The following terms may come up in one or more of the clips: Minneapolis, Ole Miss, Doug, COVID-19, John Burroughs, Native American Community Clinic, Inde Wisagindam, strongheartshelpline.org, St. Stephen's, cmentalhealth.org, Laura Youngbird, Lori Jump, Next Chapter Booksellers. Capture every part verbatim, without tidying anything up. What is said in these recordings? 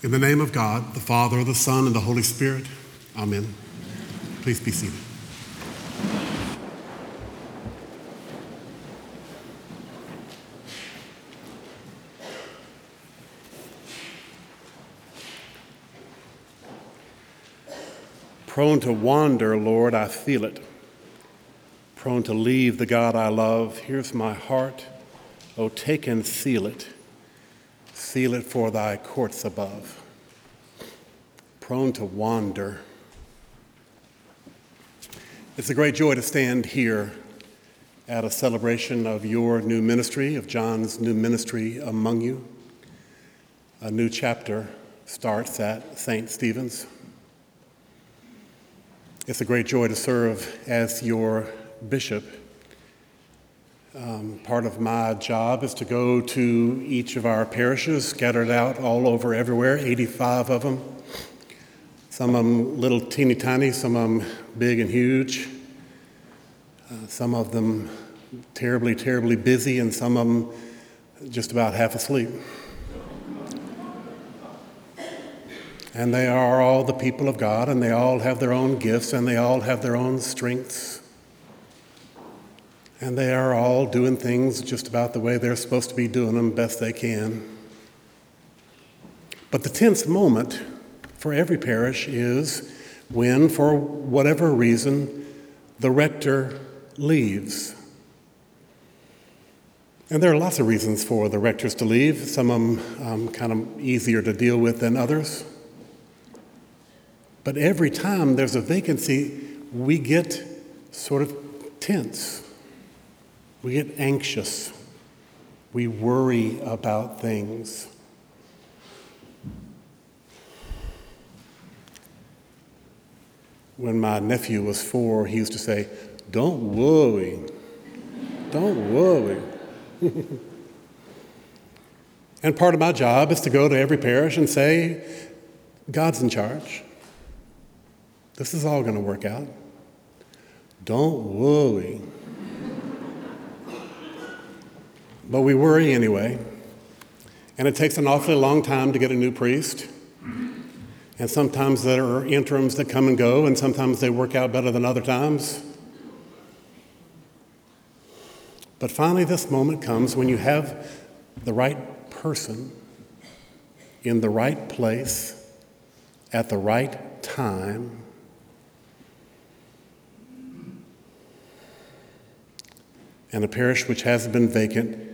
In the name of God, the Father, the Son, and the Holy Spirit, amen. Please be seated. Prone to wander, Lord, I feel it. Prone to leave the God I love. Here's my heart. Oh, take and seal it. Seal it for thy courts above. Prone to wander. It's a great joy to stand here at a celebration of your new ministry, of John's new ministry among you. A new chapter starts at Saint Stephen's. It's a great joy to serve as your bishop. Um, part of my job is to go to each of our parishes scattered out all over everywhere, eighty-five of them. Some of them little teeny tiny, some of them big and huge. Uh, some of them terribly, terribly busy, and some of them just about half asleep. And they are all the people of God, and they all have their own gifts, and they all have their own strengths. And they are all doing things just about the way they're supposed to be doing them best they can. But the tense moment for every parish is when, for whatever reason, the rector leaves. And there are lots of reasons for the rectors to leave, some of them um, kind of easier to deal with than others. But every time there's a vacancy, we get sort of tense. We get anxious. We worry about things. When my nephew was four, he used to say, "Don't worry. Don't worry." And part of my job is to go to every parish and say, God's in charge. This is all going to work out. Don't worry. But we worry anyway. And it takes an awfully long time to get a new priest. And sometimes there are interims that come and go, and sometimes they work out better than other times. But finally, this moment comes when you have the right person in the right place at the right time. And a parish which has been vacant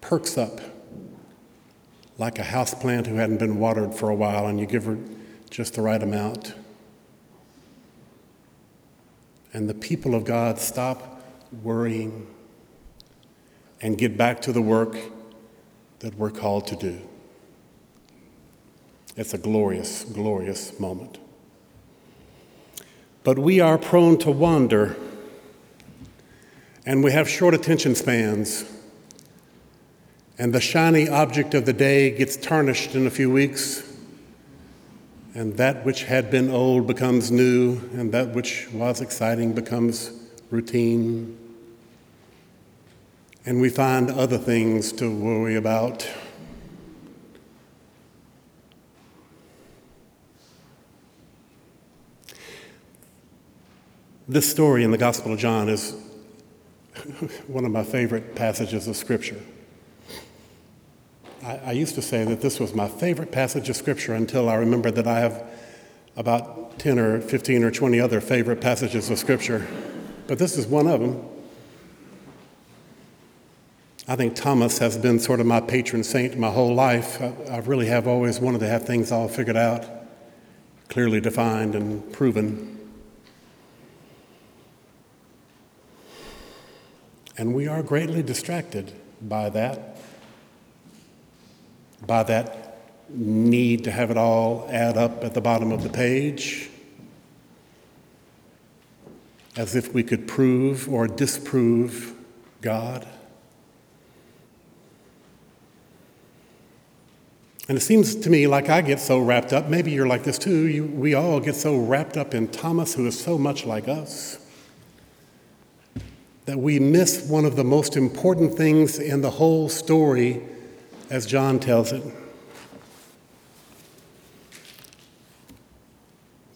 perks up like a houseplant who hadn't been watered for a while, and you give her just the right amount. And the people of God stop worrying and get back to the work that we're called to do. It's a glorious, glorious moment. But we are prone to wander. And we have short attention spans. And the shiny object of the day gets tarnished in a few weeks. And that which had been old becomes new, and that which was exciting becomes routine. And we find other things to worry about. This story in the Gospel of John is one of my favorite passages of Scripture. I, I used to say that this was my favorite passage of Scripture until I remembered that I have about ten or fifteen or twenty other favorite passages of Scripture. But this is one of them. I think Thomas has been sort of my patron saint my whole life. I, I really have always wanted to have things all figured out, clearly defined and proven. And we are greatly distracted by that, by that need to have it all add up at the bottom of the page, as if we could prove or disprove God. And it seems to me like I get so wrapped up, maybe you're like this too, you, we all get so wrapped up in Thomas, who is so much like us, that we miss one of the most important things in the whole story as John tells it.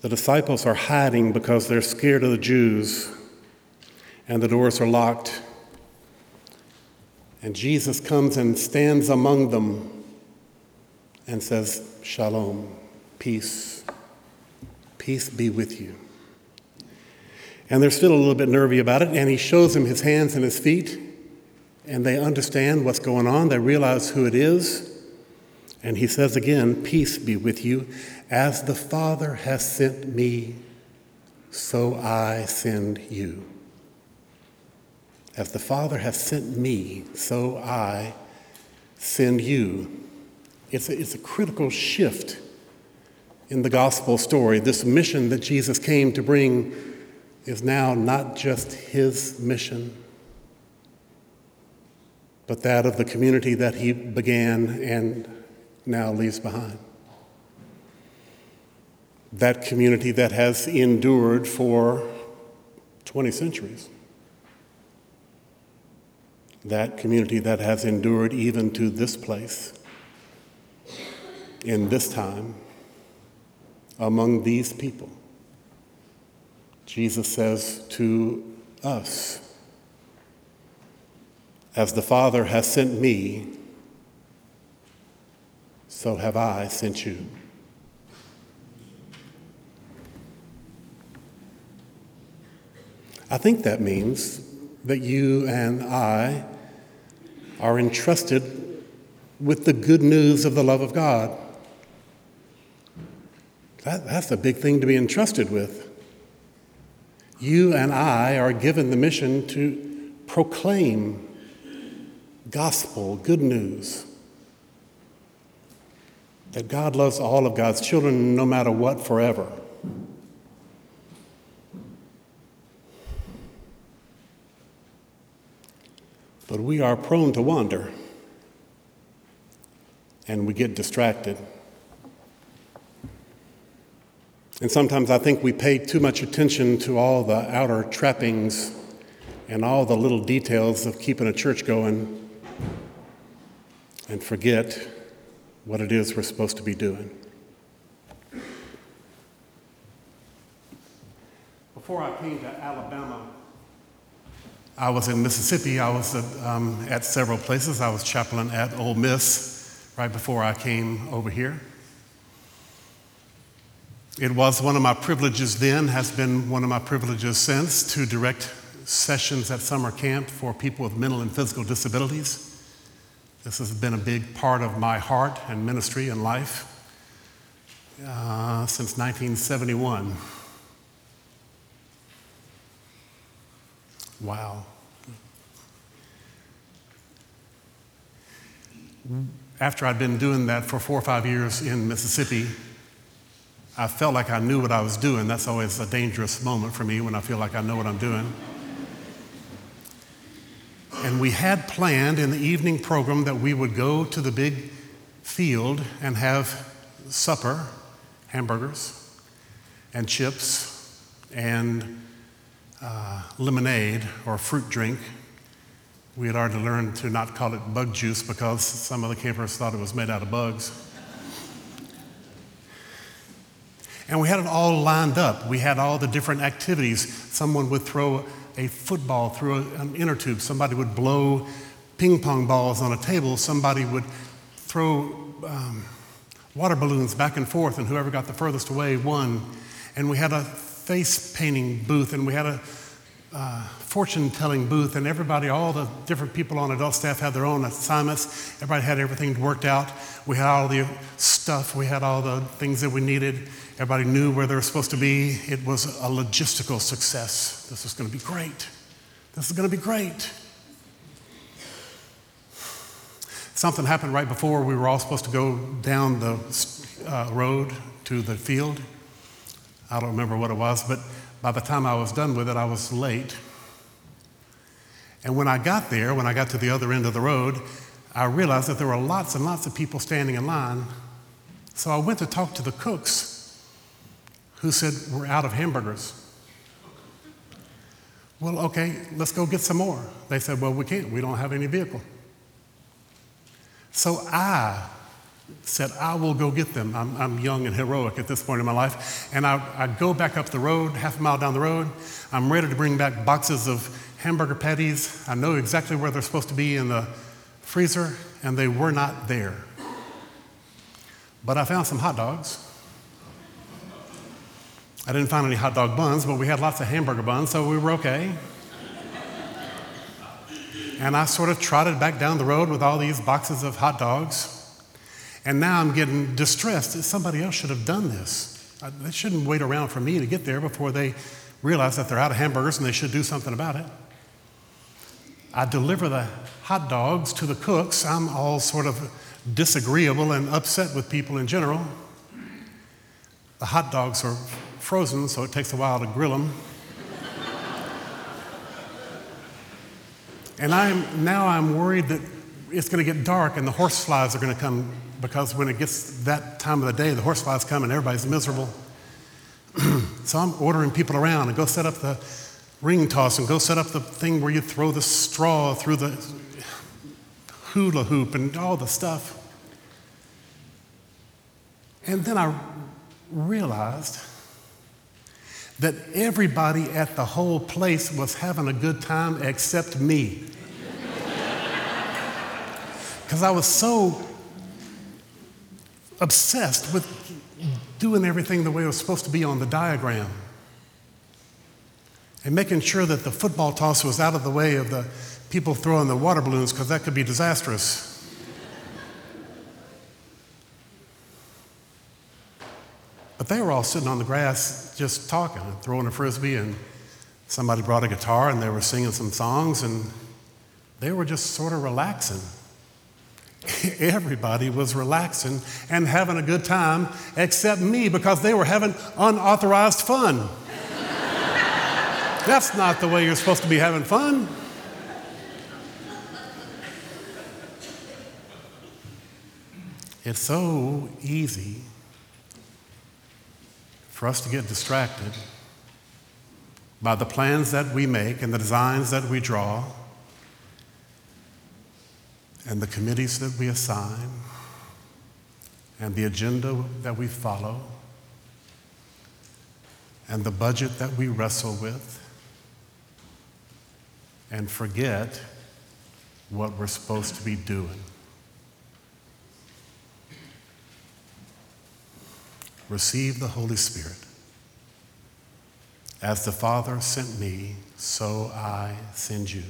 The disciples are hiding because they're scared of the Jews, and the doors are locked. And Jesus comes and stands among them and says, "Shalom, peace, peace be with you." And they're still a little bit nervy about it, and he shows them his hands and his feet, and they understand what's going on. They realize who it is. And he says again, "Peace be with you. As the Father has sent me, so I send you." As the Father has sent me, so I send you. It's a, it's a critical shift in the gospel story. This mission that Jesus came to bring is now not just his mission, but that of the community that he began and now leaves behind. That community that has endured for twenty centuries. That community that has endured even to this place, in this time, among these people. Jesus says to us, "As the Father has sent me, so have I sent you." I think that means that you and I are entrusted with the good news of the love of God. That, that's a big thing to be entrusted with. You and I are given the mission to proclaim gospel, good news, that God loves all of God's children, no matter what, forever. But we are prone to wander, and we get distracted. And sometimes I think we pay too much attention to all the outer trappings and all the little details of keeping a church going, and forget what it is we're supposed to be doing. Before I came to Alabama, I was in Mississippi. I was at, um, at several places. I was chaplain at Ole Miss right before I came over here. It was one of my privileges then, has been one of my privileges since, to direct sessions at summer camp for people with mental and physical disabilities. This has been a big part of my heart and ministry and life uh, since nineteen seventy-one. Wow. After I'd been doing that for four or five years in Mississippi, I felt like I knew what I was doing. That's always a dangerous moment for me, when I feel like I know what I'm doing. And we had planned in the evening program that we would go to the big field and have supper, hamburgers and chips and Uh, lemonade or fruit drink. We had already learned to not call it bug juice because some of the campers thought it was made out of bugs. And we had it all lined up. We had all the different activities. Someone would throw a football through an inner tube. Somebody would blow ping pong balls on a table. Somebody would throw um, water balloons back and forth, and whoever got the furthest away won. And we had a face painting booth, and we had a uh, fortune telling booth, and everybody, all the different people on adult staff had their own assignments. Everybody had everything worked out. We had all the stuff. We had all the things that we needed. Everybody knew where they were supposed to be. It was a logistical success. This was going to be great. This is going to be great. Something happened right before we were all supposed to go down the uh, road to the field. I don't remember what it was, but by the time I was done with it, I was late. And when I got there, when I got to the other end of the road, I realized that there were lots and lots of people standing in line. So I went to talk to the cooks, who said, we're out of hamburgers. Well, okay, let's go get some more. They said, well, we can't. We don't have any vehicle. So I said, I will go get them. I'm, I'm young and heroic at this point in my life. And I, I go back up the road, half a mile down the road. I'm ready to bring back boxes of hamburger patties. I know exactly where they're supposed to be in the freezer, and they were not there. But I found some hot dogs. I didn't find any hot dog buns, but we had lots of hamburger buns, so we were okay. And I sort of trotted back down the road with all these boxes of hot dogs. And now I'm getting distressed that somebody else should have done this. I, they shouldn't wait around for me to get there before they realize that they're out of hamburgers and they should do something about it. I deliver the hot dogs to the cooks. I'm all sort of disagreeable and upset with people in general. The hot dogs are frozen, so it takes a while to grill them. And I'm, now I'm worried that it's going to get dark and the horseflies are going to come, because when it gets that time of the day, the horseflies come and everybody's miserable. So I'm ordering people around and go set up the ring toss and go set up the thing where you throw the straw through the hula hoop and all the stuff. And then I realized that everybody at the whole place was having a good time except me. Because I was so obsessed with doing everything the way it was supposed to be on the diagram and making sure that the football toss was out of the way of the people throwing the water balloons, because that could be disastrous. But they were all sitting on the grass just talking and throwing a frisbee, and somebody brought a guitar and they were singing some songs and they were just sort of relaxing. Everybody was relaxing and having a good time except me, because they were having unauthorized fun. That's not the way you're supposed to be having fun. It's so easy for us to get distracted by the plans that we make and the designs that we draw and the committees that we assign and the agenda that we follow and the budget that we wrestle with, and forget what we're supposed to be doing. Receive the Holy Spirit. As the Father sent me, so I send you.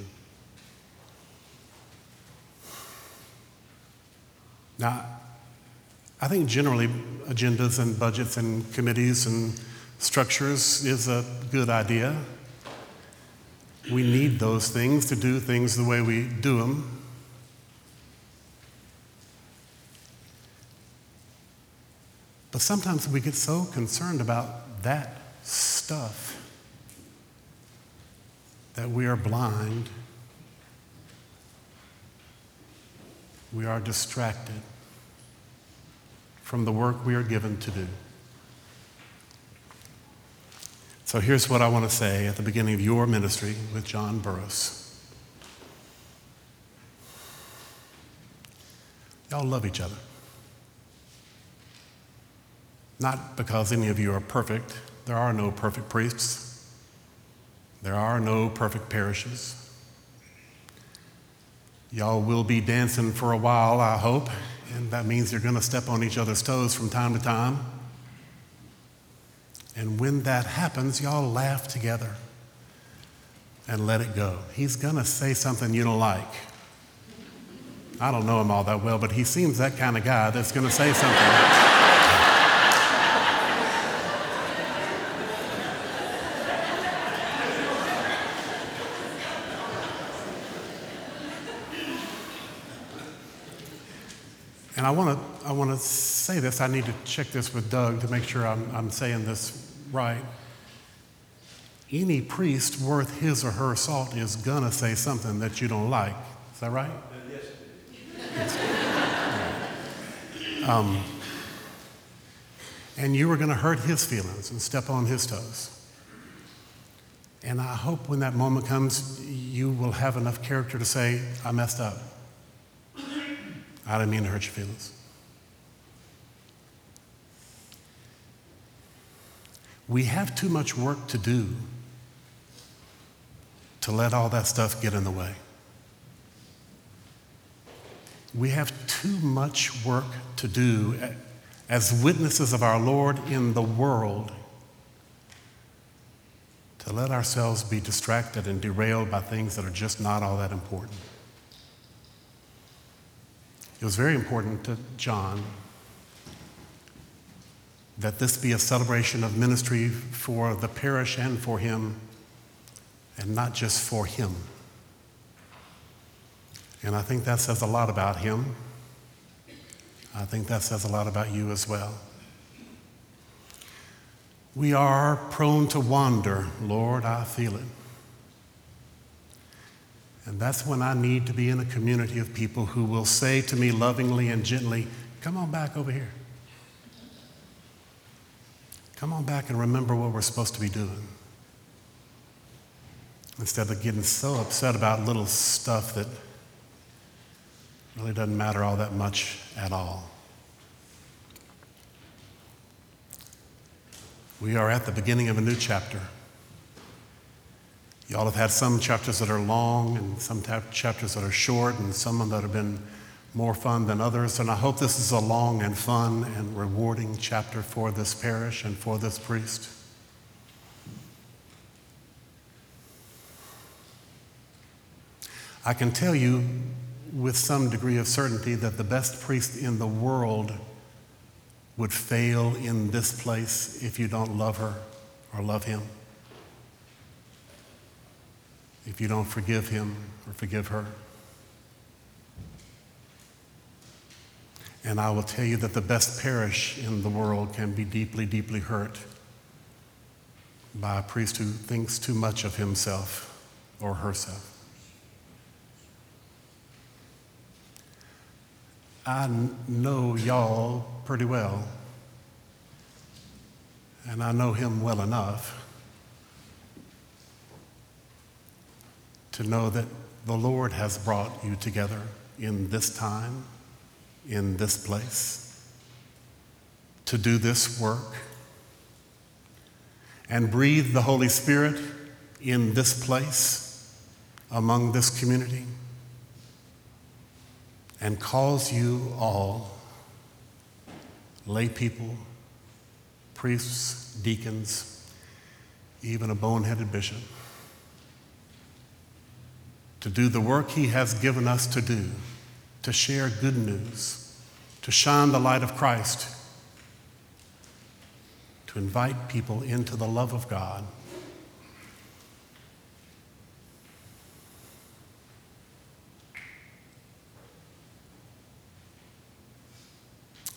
Now, I think generally agendas and budgets and committees and structures is a good idea. We need those things to do things the way we do them. But sometimes we get so concerned about that stuff that we are blind. We are distracted from the work we are given to do. So here's what I want to say at the beginning of your ministry with John Burroughs. Y'all love each other. Not because any of you are perfect. There are no perfect priests. There are no perfect parishes. Y'all will be dancing for a while, I hope, and that means you're going to step on each other's toes from time to time. And when that happens, y'all laugh together and let it go. He's going to say something you don't like. I don't know him all that well, but he seems that kind of guy that's going to say something. And I want to I want to say this. I need to check this with Doug to make sure I'm, I'm saying this right. Any priest worth his or her salt is going to say something that you don't like. Is that right? Yes. Um, and you were going to hurt his feelings and step on his toes. And I hope when that moment comes, you will have enough character to say, I messed up. I didn't mean to hurt your feelings. We have too much work to do to let all that stuff get in the way. We have too much work to do as witnesses of our Lord in the world to let ourselves be distracted and derailed by things that are just not all that important. It was very important to John that this be a celebration of ministry for the parish and for him, and not just for him. And I think that says a lot about him. I think that says a lot about you as well. We are prone to wander, Lord, I feel it. And that's when I need to be in a community of people who will say to me lovingly and gently, come on back over here. Come on back and remember what we're supposed to be doing. Instead of getting so upset about little stuff that really doesn't matter all that much at all. We are at the beginning of a new chapter. Y'all have had some chapters that are long and some chapters that are short and some that have been more fun than others, and I hope this is a long and fun and rewarding chapter for this parish and for this priest. I can tell you with some degree of certainty that the best priest in the world would fail in this place if you don't love her or love him, if you don't forgive him or forgive her. And I will tell you that the best parish in the world can be deeply, deeply hurt by a priest who thinks too much of himself or herself. I know y'all pretty well, and I know him well enough to know that the Lord has brought you together in this time, in this place, to do this work and breathe the Holy Spirit in this place, among this community, and calls you all, lay people, priests, deacons, even a boneheaded bishop, to do the work he has given us to do, to share good news, to shine the light of Christ, to invite people into the love of God.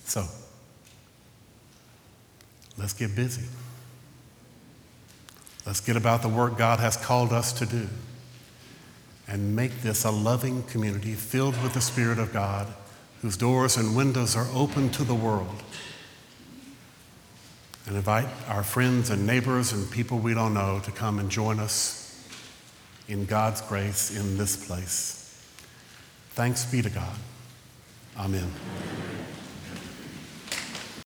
So, let's get busy. Let's get about the work God has called us to do, and make this a loving community filled with the Spirit of God, whose doors and windows are open to the world. And invite our friends and neighbors and people we don't know to come and join us in God's grace in this place. Thanks be to God. Amen. Amen.